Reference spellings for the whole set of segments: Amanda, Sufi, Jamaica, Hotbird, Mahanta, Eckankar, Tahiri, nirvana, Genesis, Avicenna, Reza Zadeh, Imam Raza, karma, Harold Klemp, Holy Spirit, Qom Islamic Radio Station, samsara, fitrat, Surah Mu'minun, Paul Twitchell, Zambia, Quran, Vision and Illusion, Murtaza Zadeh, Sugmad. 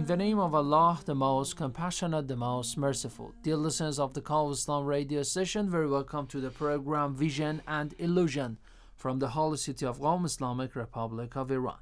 In the name of Allah, the most compassionate, the most merciful. Dear listeners of the Qom Islamic Radio Station, very welcome to the program Vision and Illusion from the holy city of Qom, Islamic Republic of Iran.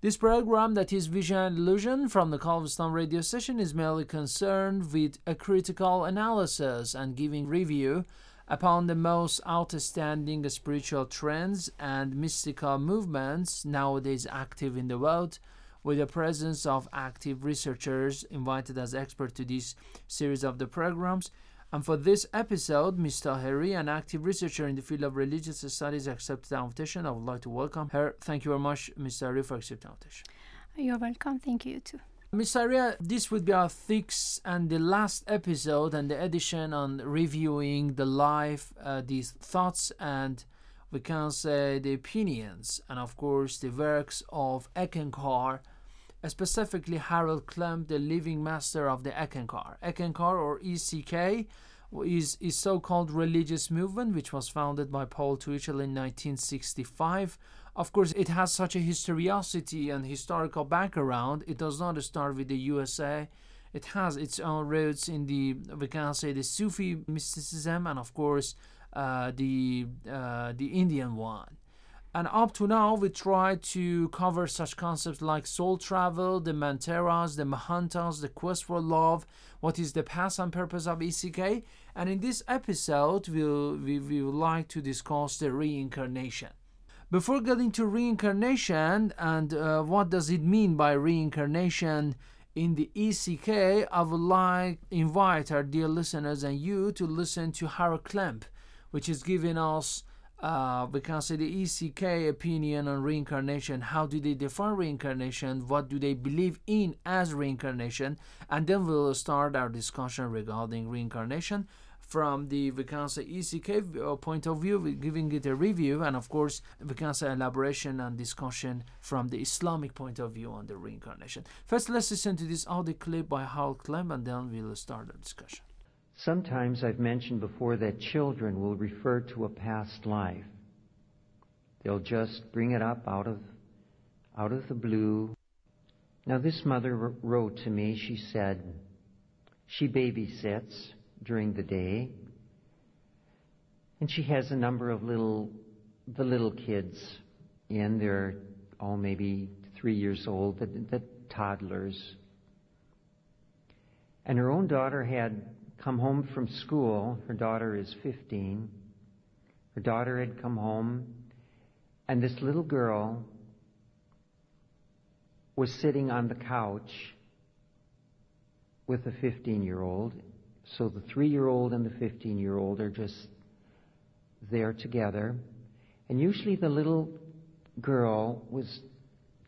This program, that is Vision and Illusion from the Qom Islamic Radio Station, is merely concerned with a critical analysis and giving review upon the most outstanding spiritual trends and mystical movements nowadays active in the world, with the presence of active researchers invited as experts to this series of the programs. And for this episode, Ms. Tahiri, an active researcher in the field of religious studies, accepted the invitation. I would like to welcome her. Thank you very much, Ms. Tahiri, for accepting the invitation. You're welcome. Thank you, too. Ms. Tahiri, this would be our sixth and the last episode and the edition on reviewing the life, these thoughts and we can say the opinions and, of course, the works of Eckankar, specifically Harold Klemp, the living master of the Eckankar. Eckankar, or ECK, is a so-called religious movement which was founded by Paul Twitchell in 1965. Of course, it has such a historicity and historical background. It does not start with the USA. It has its own roots in the, we can say, the Sufi mysticism and, of course, the Indian one. And up to now, we try to cover such concepts like soul travel, the mantaras, the mahantas, the quest for love, what is the past and purpose of ECK. And in this episode, we would like to discuss the reincarnation. Before getting to reincarnation and what does it mean by reincarnation in the ECK, I would like to invite our dear listeners and you to listen to Harold Klemp, which is giving us, we can say, the ECK opinion on reincarnation. How do they define reincarnation? What do they believe in as reincarnation? And then we'll start our discussion regarding reincarnation from the, we can say, ECK point of view, giving it a review, and of course, we can say elaboration and discussion from the Islamic point of view on the reincarnation. First, let's listen to this audio clip by Harold Klemp, and then we'll start our discussion. Sometimes I've mentioned before that children will refer to a past life. They'll just bring it up out of the blue. Now this mother wrote to me. She said she babysits during the day, and she has a number of little kids in there, maybe 3 years old, the toddlers. And her own daughter had come home from school. Her daughter is 15. Her daughter had come home, and this little girl was sitting on the couch with a 15-year-old. So the 3-year-old and the 15-year-old are just there together. And usually the little girl was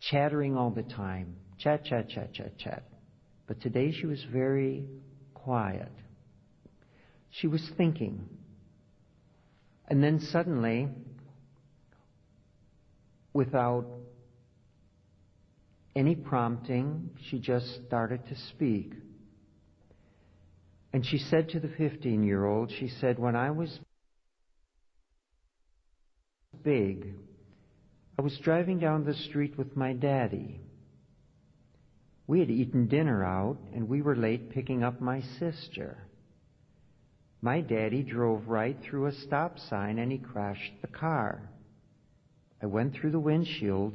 chattering all the time. Chat, chat, chat, chat, chat. But today she was very quiet. She was thinking. And then suddenly, without any prompting, she just started to speak. And she said to the 15-year-old, she said, "When I was big, I was driving down the street with my daddy. We had eaten dinner out, and we were late picking up my sister. My daddy drove right through a stop sign and he crashed the car. I went through the windshield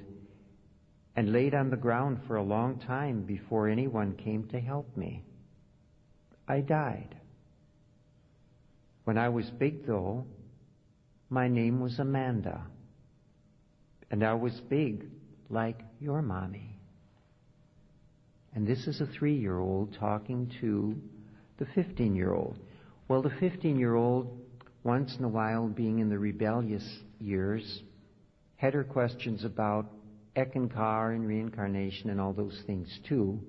and laid on the ground for a long time before anyone came to help me. I died. When I was big, though, my name was Amanda, and I was big like your mommy. And this is a 3-year-old talking to the 15-year-old. Well, the 15-year-old, once in a while being in the rebellious years, had her questions about Eckankar and reincarnation and all those things too.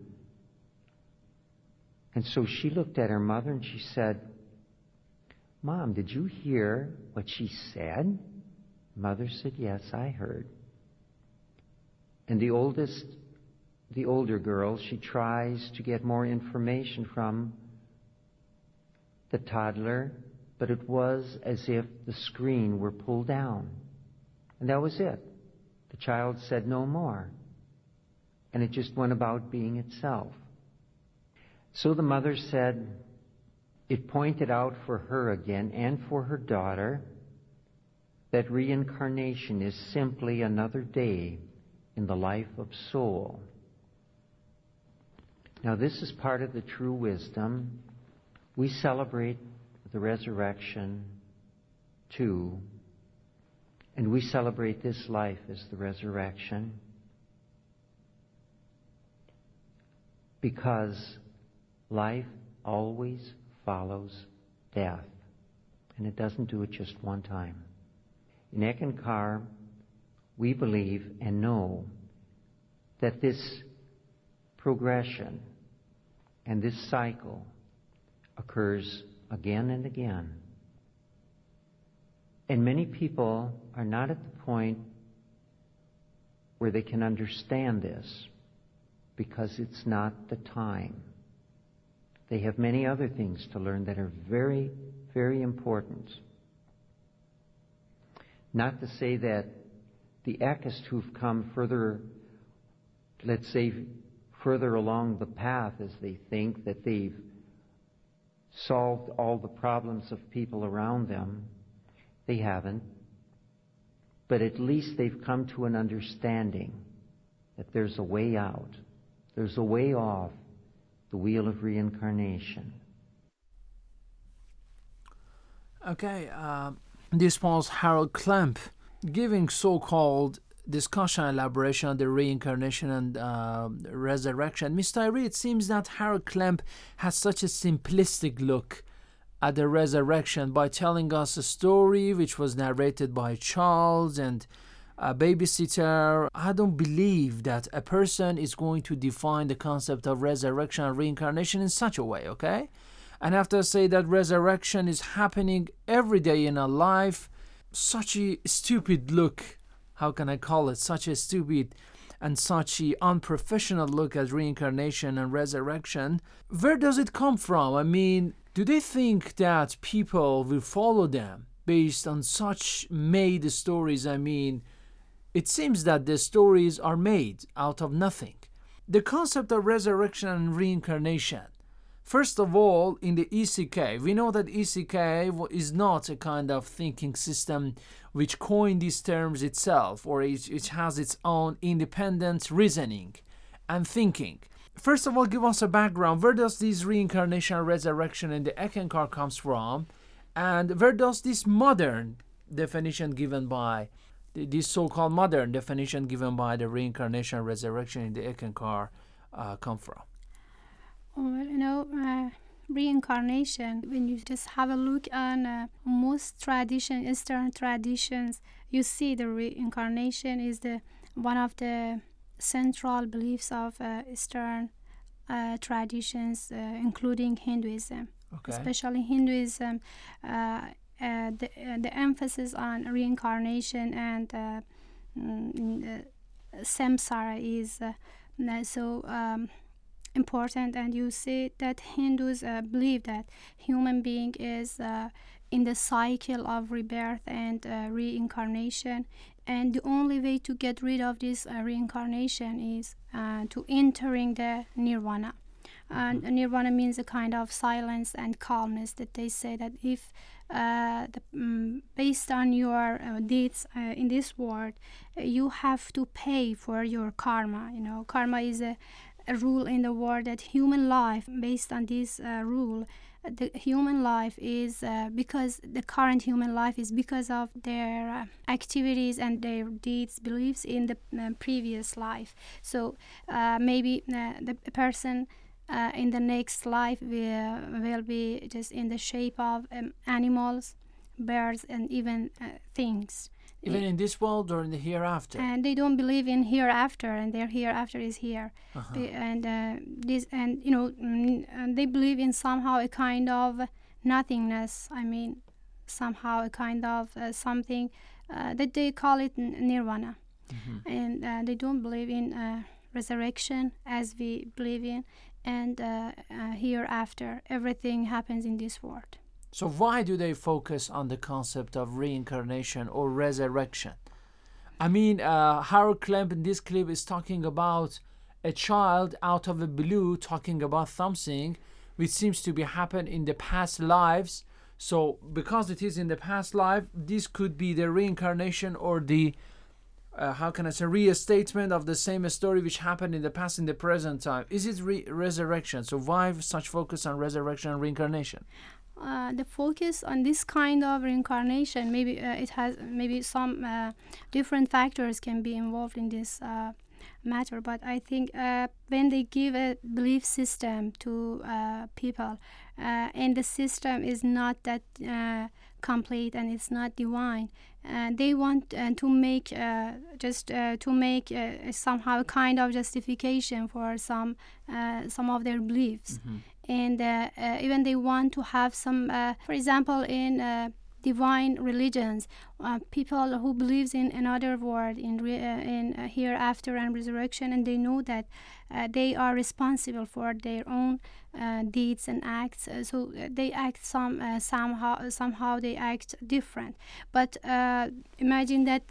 And so she looked at her mother and she said, "Mom, did you hear what she said?" Mother said, "Yes, I heard." And the older girl, she tries to get more information from the toddler, but it was as if the screen were pulled down. And that was it. The child said no more. And it just went about being itself. So the mother said, it pointed out for her again and for her daughter that reincarnation is simply another day in the life of soul. Now this is part of the true wisdom. We celebrate the resurrection too, and we celebrate this life as the resurrection because life always follows death, and it doesn't do it just one time. In Eckankar, we believe and know that this progression and this cycle occurs again and again. And many people are not at the point where they can understand this because it's not the time. They have many other things to learn that are very, very important. Not to say that the Ekkists who've come further, let's say, further along the path as they think that they've solved all the problems of people around them. They haven't. But at least they've come to an understanding that there's a way out. There's a way off the wheel of reincarnation. Okay, this was Harold Klemp giving so-called discussion elaboration on the reincarnation and resurrection. Ms. Tahiri, it seems that Harold Klemp has such a simplistic look at the resurrection by telling us a story which was narrated by Charles and a babysitter. I don't believe that a person is going to define the concept of resurrection and reincarnation in such a way, okay? And after I say that resurrection is happening every day in our life, such a stupid look, how can I call it, such a stupid and such a unprofessional look at reincarnation and resurrection, where does it come from? I mean, do they think that people will follow them based on such made stories? I mean, it seems that the stories are made out of nothing. The concept of resurrection and reincarnation. First of all, in the ECK, we know that ECK is not a kind of thinking system which coined these terms itself, or it has its own independent reasoning and thinking. First of all, give us a background. Where does this reincarnation, resurrection, and the Eckankar comes from? And where does this modern definition given by, this so-called modern definition given by the reincarnation, resurrection, and the Eckankar come from? Well, you know, reincarnation, when you just have a look on most tradition, Eastern traditions, you see the reincarnation is the one of the central beliefs of Eastern traditions, including Hinduism. Okay. Especially Hinduism, the emphasis on reincarnation and samsara is so important. And you see that Hindus believe that human being is in the cycle of rebirth and reincarnation. And the only way to get rid of this reincarnation is to entering the nirvana. And nirvana means a kind of silence and calmness, that they say that if based on your deeds in this world, you have to pay for your karma. You know, karma is a rule in the world, that human life, based on this rule, the human life is because the current human life is because of their activities and their deeds, beliefs in the previous life. So maybe the person in the next life will be just in the shape of animals, birds, and even things. Even in this world or in the hereafter? And they don't believe in hereafter, and their hereafter is here. Uh-huh. They believe in somehow a kind of nothingness. I mean, somehow a kind of something that they call it nirvana. Mm-hmm. And they don't believe in resurrection as we believe in, and hereafter. Everything happens in this world. So why do they focus on the concept of reincarnation or resurrection? I mean, Harold Klemp in this clip is talking about a child out of the blue talking about something which seems to be happened in the past lives. So because it is in the past life, this could be the reincarnation or the, restatement of the same story which happened in the past in the present time. Is it resurrection? So why such focus on resurrection and reincarnation? The focus on this kind of reincarnation, maybe it has maybe some different factors can be involved in this matter, but I think when they give a belief system to people, and the system is not that complete and it's not divine, they want to make somehow a kind of justification for some of their beliefs. Mm-hmm. And even they want to have some, for example, in divine religions, people who believes in another world, in hereafter and resurrection, and they know that they are responsible for their own deeds and acts. So they act somehow they act different. But imagine that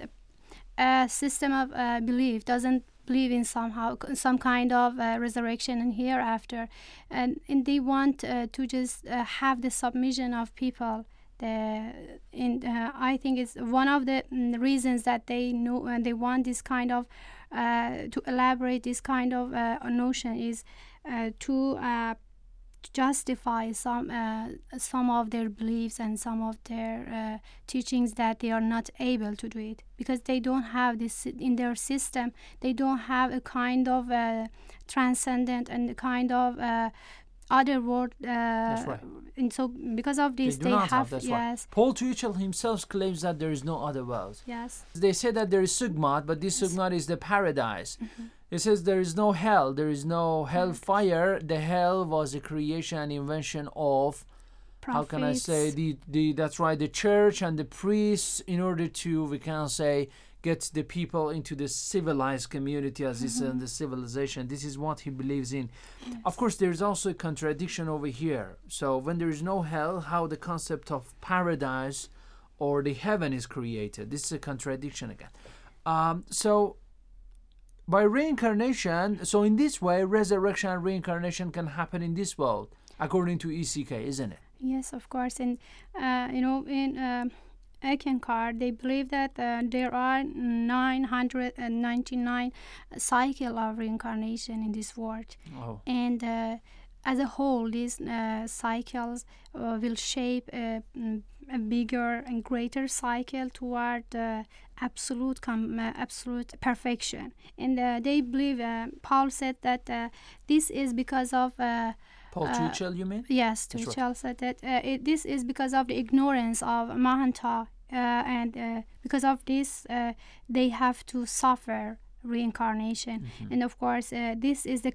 a system of belief doesn't believe in some kind of resurrection and hereafter, and they want to just have the submission of people. I think it's one of the reasons that they know and they want this kind of to elaborate this kind of notion is to justify some of their beliefs and some of their teachings that they are not able to do it because they don't have this in their system. They don't have a kind of transcendent and a kind of other world. That's right. And so because of this, they have that's yes. Right. Paul Twitchell himself claims that there is no other world. Yes. They say that there is Sugmad, but this yes. Sugmad is the paradise. Mm-hmm. It says there is no hell, there is no hellfire. The hell was a creation and invention of, prophets. How can I say, the church and the priests in order to, we can say, get the people into the civilized community as is in the civilization. This is what he believes in. Yes. Of course, there is also a contradiction over here. So when there is no hell, how the concept of paradise or the heaven is created? This is a contradiction again. By reincarnation, so in this way, resurrection and reincarnation can happen in this world, according to ECK, isn't it? Yes, of course. And, in Eckankar, they believe that there are 999 cycle of reincarnation in this world. Oh. And as a whole, these cycles will shape a bigger and greater cycle toward absolute perfection. And they believe, Paul said that this is because of... Paul Twitchell, you mean? Yes, Twitchell right. said that this is because of the ignorance of Mahanta. And because of this, they have to suffer reincarnation. Mm-hmm. And of course, this is the...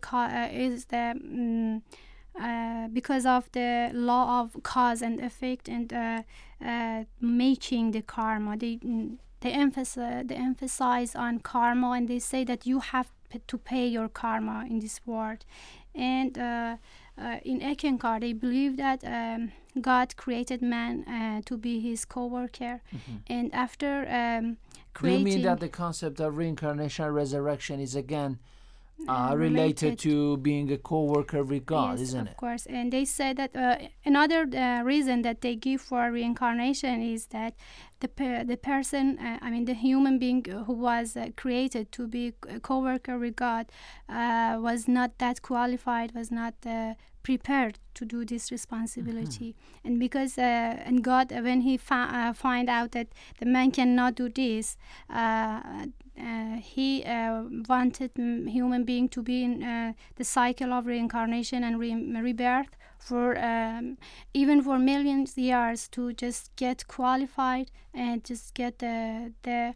because of the law of cause and effect and making the karma, they emphasize on karma, and they say that you have to pay your karma in this world. And in Eckankar, they believe that God created man to be his co-worker, mm-hmm. and after creating. Do you mean that the concept of reincarnation, resurrection, is again are related to being a co-worker with God, yes, isn't it? Yes, of course. And they say that another reason that they give for reincarnation is that the human being who was created to be a co-worker with God was not that qualified, was not prepared to do this responsibility. Mm-hmm. And because and God, when he find out that the man cannot do this, he wanted human being to be in the cycle of reincarnation and rebirth for even for millions of years, to just get qualified and just get the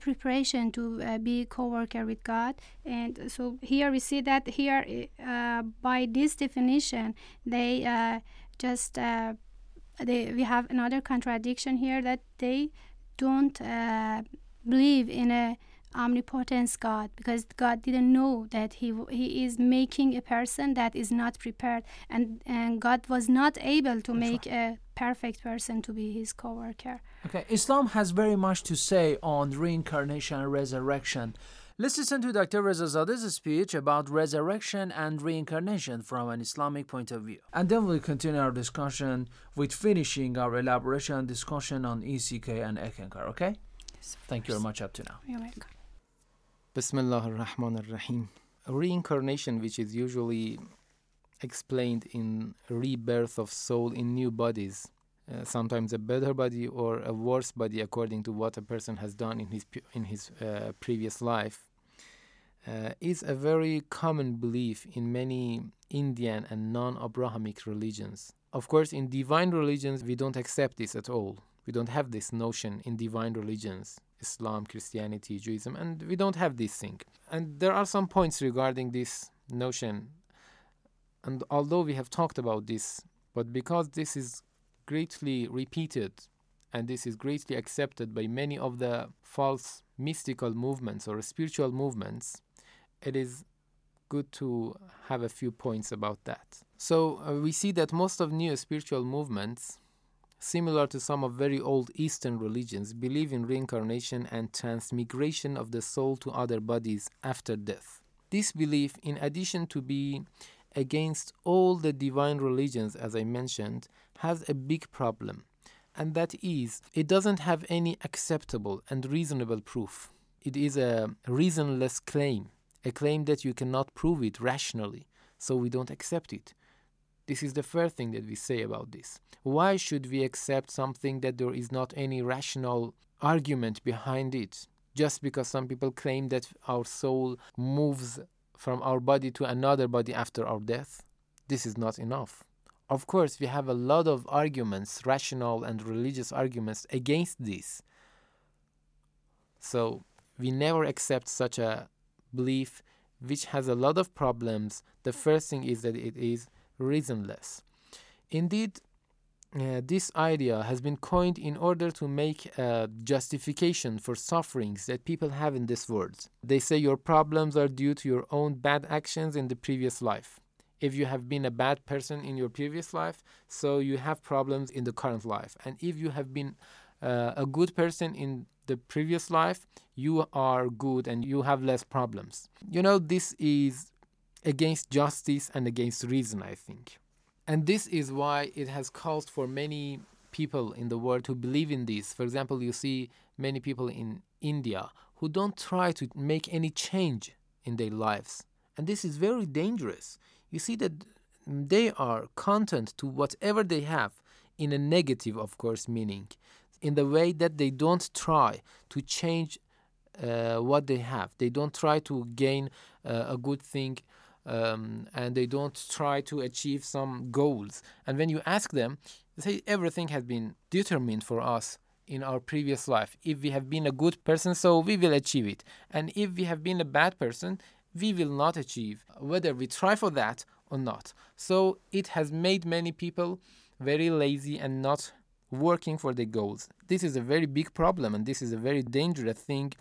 preparation to be co-worker with God. And so here we see that here by this definition they we have another contradiction here, that they don't believe in a omnipotence God, because God didn't know that he is making a person that is not prepared, and God was not able to make a perfect person to be his co-worker. Okay, Islam has very much to say on reincarnation and resurrection. Let's listen to Dr. Reza Zadeh's speech about resurrection and reincarnation from an Islamic point of view. And then we'll continue our discussion with finishing our elaboration and discussion on ECK and Eckankar, okay? Yes, thank you very much up to now. You're welcome. Bismillahir Rahmanir Rahim. Reincarnation, which is usually explained in rebirth of soul in new bodies, sometimes a better body or a worse body according to what a person has done in his previous life, is a very common belief in many Indian and non-Abrahamic religions. Of course, in divine religions, we don't accept this at all. We don't have this notion in divine religions, Islam, Christianity, Judaism, and we don't have this thing. And there are some points regarding this notion. And although we have talked about this, but because this is greatly repeated and this is greatly accepted by many of the false mystical movements or spiritual movements, it is good to have a few points about that. So we see that most of new spiritual movements, similar to some of very old Eastern religions, believe in reincarnation and transmigration of the soul to other bodies after death. This belief, in addition to being against all the divine religions, as I mentioned, has a big problem, and that is it doesn't have any acceptable and reasonable proof. It is a reasonless claim, a claim that you cannot prove it rationally, so we don't accept it. This is the first thing that we say about this. Why should we accept something that there is not any rational argument behind it? Just because some people claim that our soul moves from our body to another body after our death, this is not enough. Of course, we have a lot of arguments, rational and religious arguments, against this. So we never accept such a belief, which has a lot of problems. The first thing is that it is reasonless. Indeed, this idea has been coined in order to make a justification for sufferings that people have in this world. They say your problems are due to your own bad actions in the previous life. If you have been a bad person in your previous life, so you have problems in the current life. And if you have been a good person in the previous life, you are good and you have less problems. You know, this is against justice and against reason, I think. And this is why it has caused for many people in the world who believe in this. For example, you see many people in India who don't try to make any change in their lives. And this is very dangerous. You see that they are content to whatever they have, in a negative, of course, meaning, in the way that they don't try to change what they have. They don't try to gain a good thing, and they don't try to achieve some goals. And when you ask them, they say everything has been determined for us in our previous life. If we have been a good person, so we will achieve it. And if we have been a bad person, we will not achieve, whether we try for that or not. So it has made many people very lazy and not working for their goals. This is a very big problem, and this is a very dangerous thing.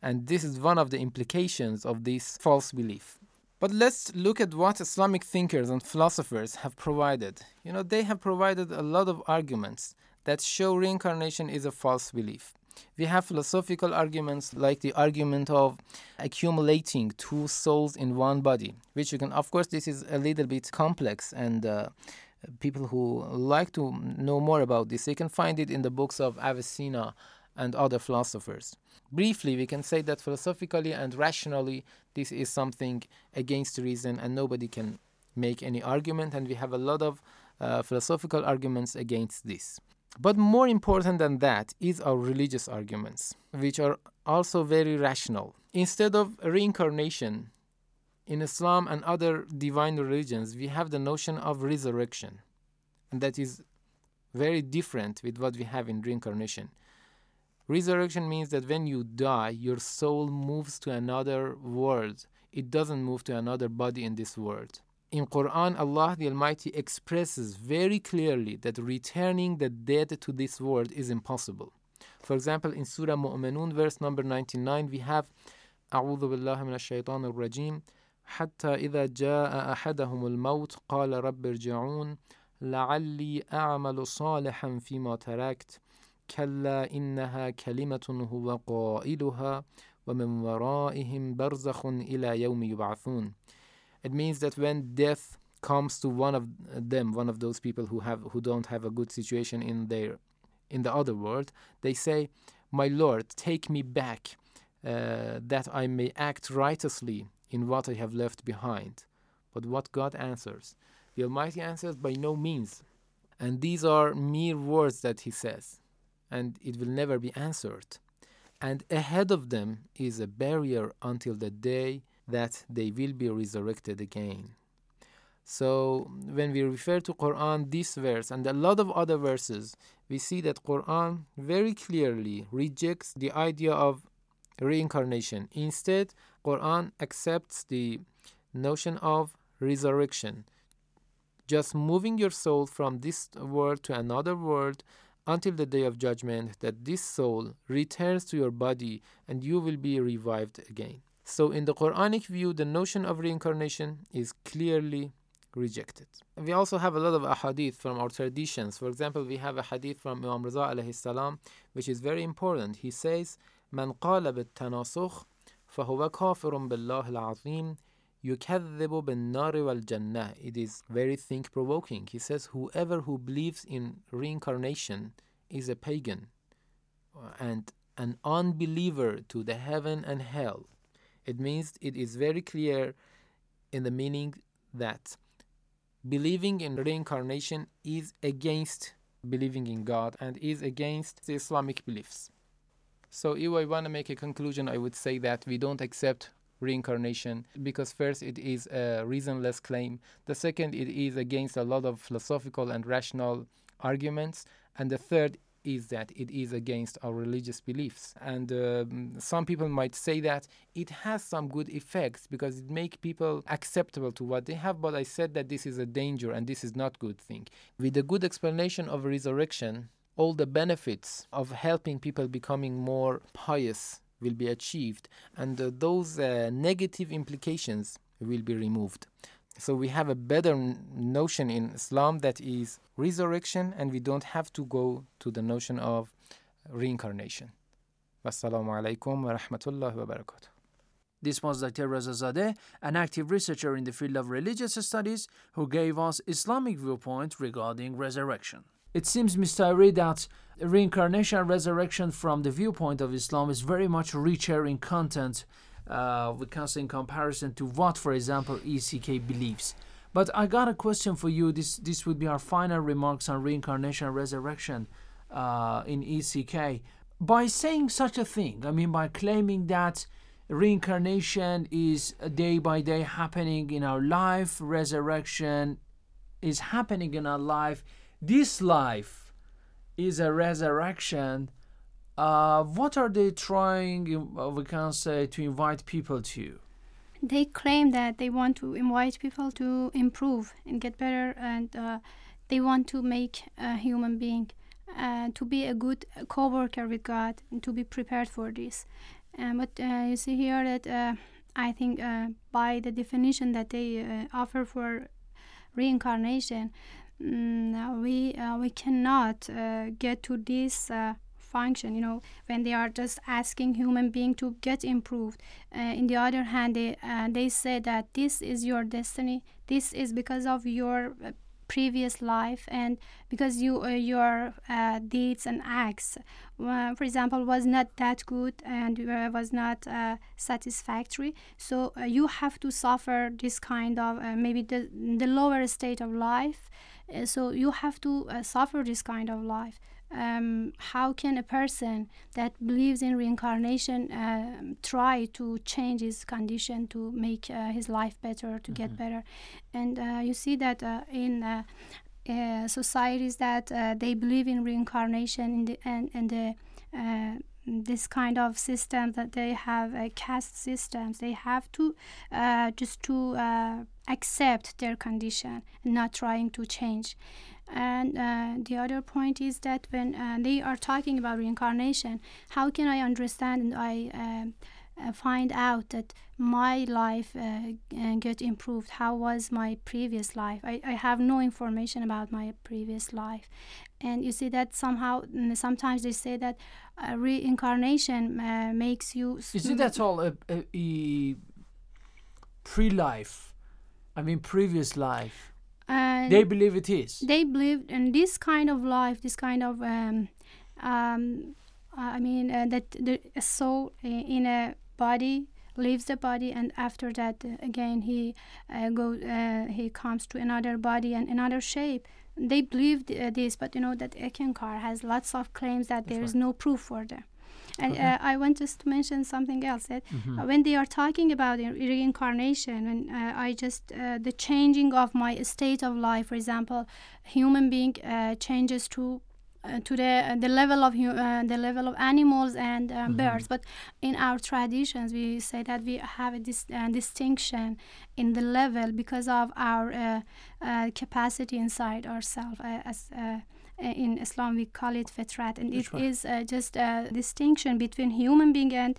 And this is one of the implications of this false belief. But let's look at what Islamic thinkers and philosophers have provided. You know, they have provided a lot of arguments that show reincarnation is a false belief. We have philosophical arguments like the argument of accumulating two souls in one body, which you can, of course, this is a little bit complex, and people who like to know more about this, they can find it in the books of Avicenna and other philosophers. Briefly, we can say that philosophically and rationally, this is something against reason, and nobody can make any argument, and we have a lot of philosophical arguments against this. But more important than that is our religious arguments, which are also very rational. Instead of reincarnation, in Islam and other divine religions, we have the notion of resurrection, and that is very different with what we have in reincarnation. Resurrection means that when you die, your soul moves to another world. It doesn't move to another body in this world. In Quran, Allah the Almighty expresses very clearly that returning the dead to this world is impossible. For example, in Surah Mu'minun, verse number 99, we have أعوذ بالله من الشيطان الرجيم حتى إذا جاء أحدهم الموت قال رب ارجعون لعلي أعمل صالحا فيما تركت كلا إنها كلمة هو قائلها ومن ورائهم برزخ إلى يوم يبعثون. It means that when death comes to one of them, one of those people who don't have a good situation in the other world, they say, "My Lord, take me back, that I may act righteously in what I have left behind." But what God answers? The Almighty answers, "By no means." And these are mere words that He says, and it will never be answered. And ahead of them is a barrier until the day that they will be resurrected again. So when we refer to Quran, this verse and a lot of other verses, we see that Quran very clearly rejects the idea of reincarnation. Instead, Quran accepts the notion of resurrection, just moving your soul from this world to another world until the day of judgment, that this soul returns to your body and you will be revived again. So in the Quranic view, the notion of reincarnation is clearly rejected. We also have a lot of ahadith from our traditions. For example, we have a hadith from Imam Raza alayhi salam, which is very important. He says, "Man qala bit-tanasukh fahuwa kafirun billahi al-azim yukadhibu bin-nar wal-jannah." It is very think-provoking. He says, whoever who believes in reincarnation is a pagan and an unbeliever to the heaven and hell. It means it is very clear in the meaning that believing in reincarnation is against believing in God and is against the Islamic beliefs. So if I want to make a conclusion, I would say that we don't accept reincarnation because first, it is a reasonless claim. The second, it is against a lot of philosophical and rational arguments. And the third is that it is against our religious beliefs. And some people might say that it has some good effects because it makes people acceptable to what they have, but I said that this is a danger and this is not a good thing. With a good explanation of resurrection, all the benefits of helping people becoming more pious will be achieved, and those negative implications will be removed. So we have a better notion in Islam that is resurrection, and we don't have to go to the notion of reincarnation. Wassalamu alaikum wa rahmatullahi wa barakatuh. This was Dr. Reza Zadeh, an active researcher in the field of religious studies, who gave us Islamic viewpoint regarding resurrection. It seems, Mr. Tahiri, that reincarnation and resurrection from the viewpoint of Islam is very much richer in content. We can say in comparison to what, for example, ECK believes. But I got a question for you. This would be our final remarks on reincarnation and resurrection in ECK. By saying such a thing, I mean by claiming that reincarnation is a day by day happening in our life, resurrection is happening in our life, this life is a resurrection. What are they trying, we can say, to invite people to? They claim that they want to invite people to improve and get better, and they want to make a human being to be a good co-worker with God and to be prepared for this. But you see here that I think by the definition that they offer for reincarnation, we cannot get to this function, you know, when they are just asking human being to get improved. In the other hand, they say that this is your destiny, this is because of your previous life and because your deeds and acts, for example, was not that good and was not satisfactory, so you have to suffer this kind of maybe the lower state of life, so you have to suffer this kind of life. How can a person that believes in reincarnation try to change his condition to make his life better, to get better? And you see that in societies that they believe in reincarnation and this kind of system that they have, caste systems, they have to just to accept their condition, not trying to change. And the other point is that when they are talking about reincarnation, how can I understand and I find out that my life get improved? How was my previous life? I have no information about my previous life. And you see that somehow, sometimes they say that reincarnation makes you... You see, that's all a pre-life, I mean previous life. They believe it is. They believe in this kind of life, this kind of, that the soul in a body leaves the body, and after that again he comes to another body and another shape. They believed this, but you know that Eckankar has lots of claims that there is no proof for them. And I want just to mention something else, that when they are talking about reincarnation, and I just the changing of my state of life, for example, human being changes to the level of the level of animals and birds, but in our traditions we say that we have a distinction in the level because of our capacity inside ourselves. In Islam we call it fitrat, and it is just a distinction between human being and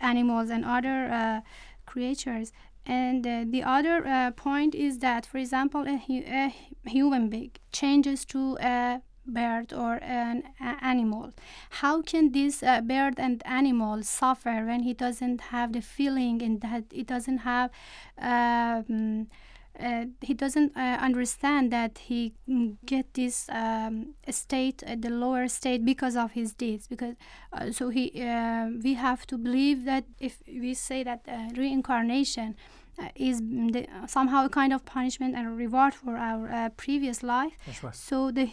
animals and other creatures. And the other point is that, for example, a human being changes to a bird or an animal. How can this bird and animal suffer when he doesn't have the feeling and that he doesn't have he doesn't understand that he get this state, the lower state, because of his deeds? Because so he, we have to believe that if we say that reincarnation is somehow a kind of punishment and a reward for our previous life. That's right. So the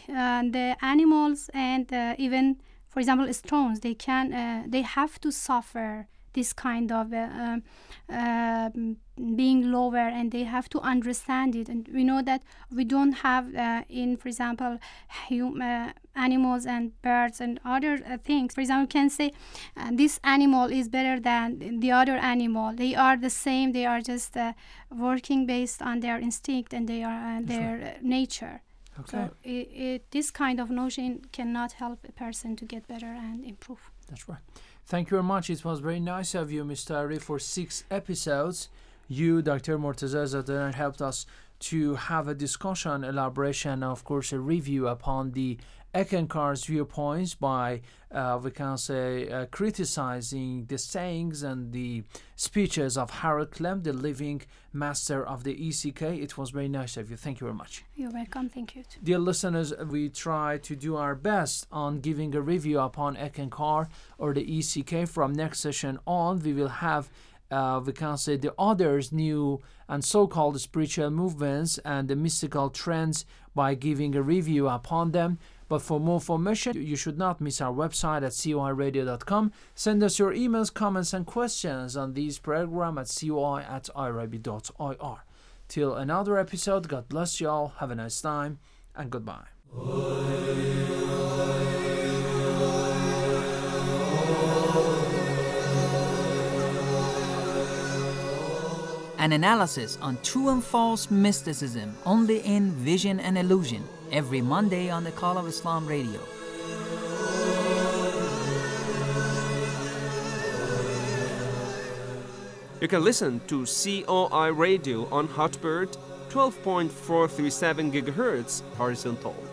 animals and even, for example, stones, they can they have to suffer this kind of being lower, and they have to understand it. And we know that we don't have in, for example, animals and birds and other things. For example, we can say this animal is better than the other animal. They are the same. They are just working based on their instinct and they are their nature. Okay. So this kind of notion cannot help a person to get better and improve. That's right. Thank you very much. It was very nice of you, Ms. Tahiri, for 6 episodes. You, Dr. Murtaza Zadeh, helped us to have a discussion, elaboration, and of course a review upon the Eckankar's viewpoints by, we can say, criticizing the sayings and the speeches of Harold Klemp, the living master of the ECK. It was very nice of you. Thank you very much. You're welcome. Thank you. Dear listeners, we try to do our best on giving a review upon Eckankar or the ECK. From next session on, we will have we can say the others new and so-called spiritual movements and the mystical trends by giving a review upon them. But for more information, you should not miss our website at coiradio.com. Send us your emails, comments, and questions on this program at coi@irib.ir. Till another episode, God bless you all. Have a nice time, and goodbye. An analysis on true and false mysticism, only in Vision and Illusion, every Monday on the Call of Islam Radio. You can listen to COI Radio on Hotbird, 12.437 GHz horizontal.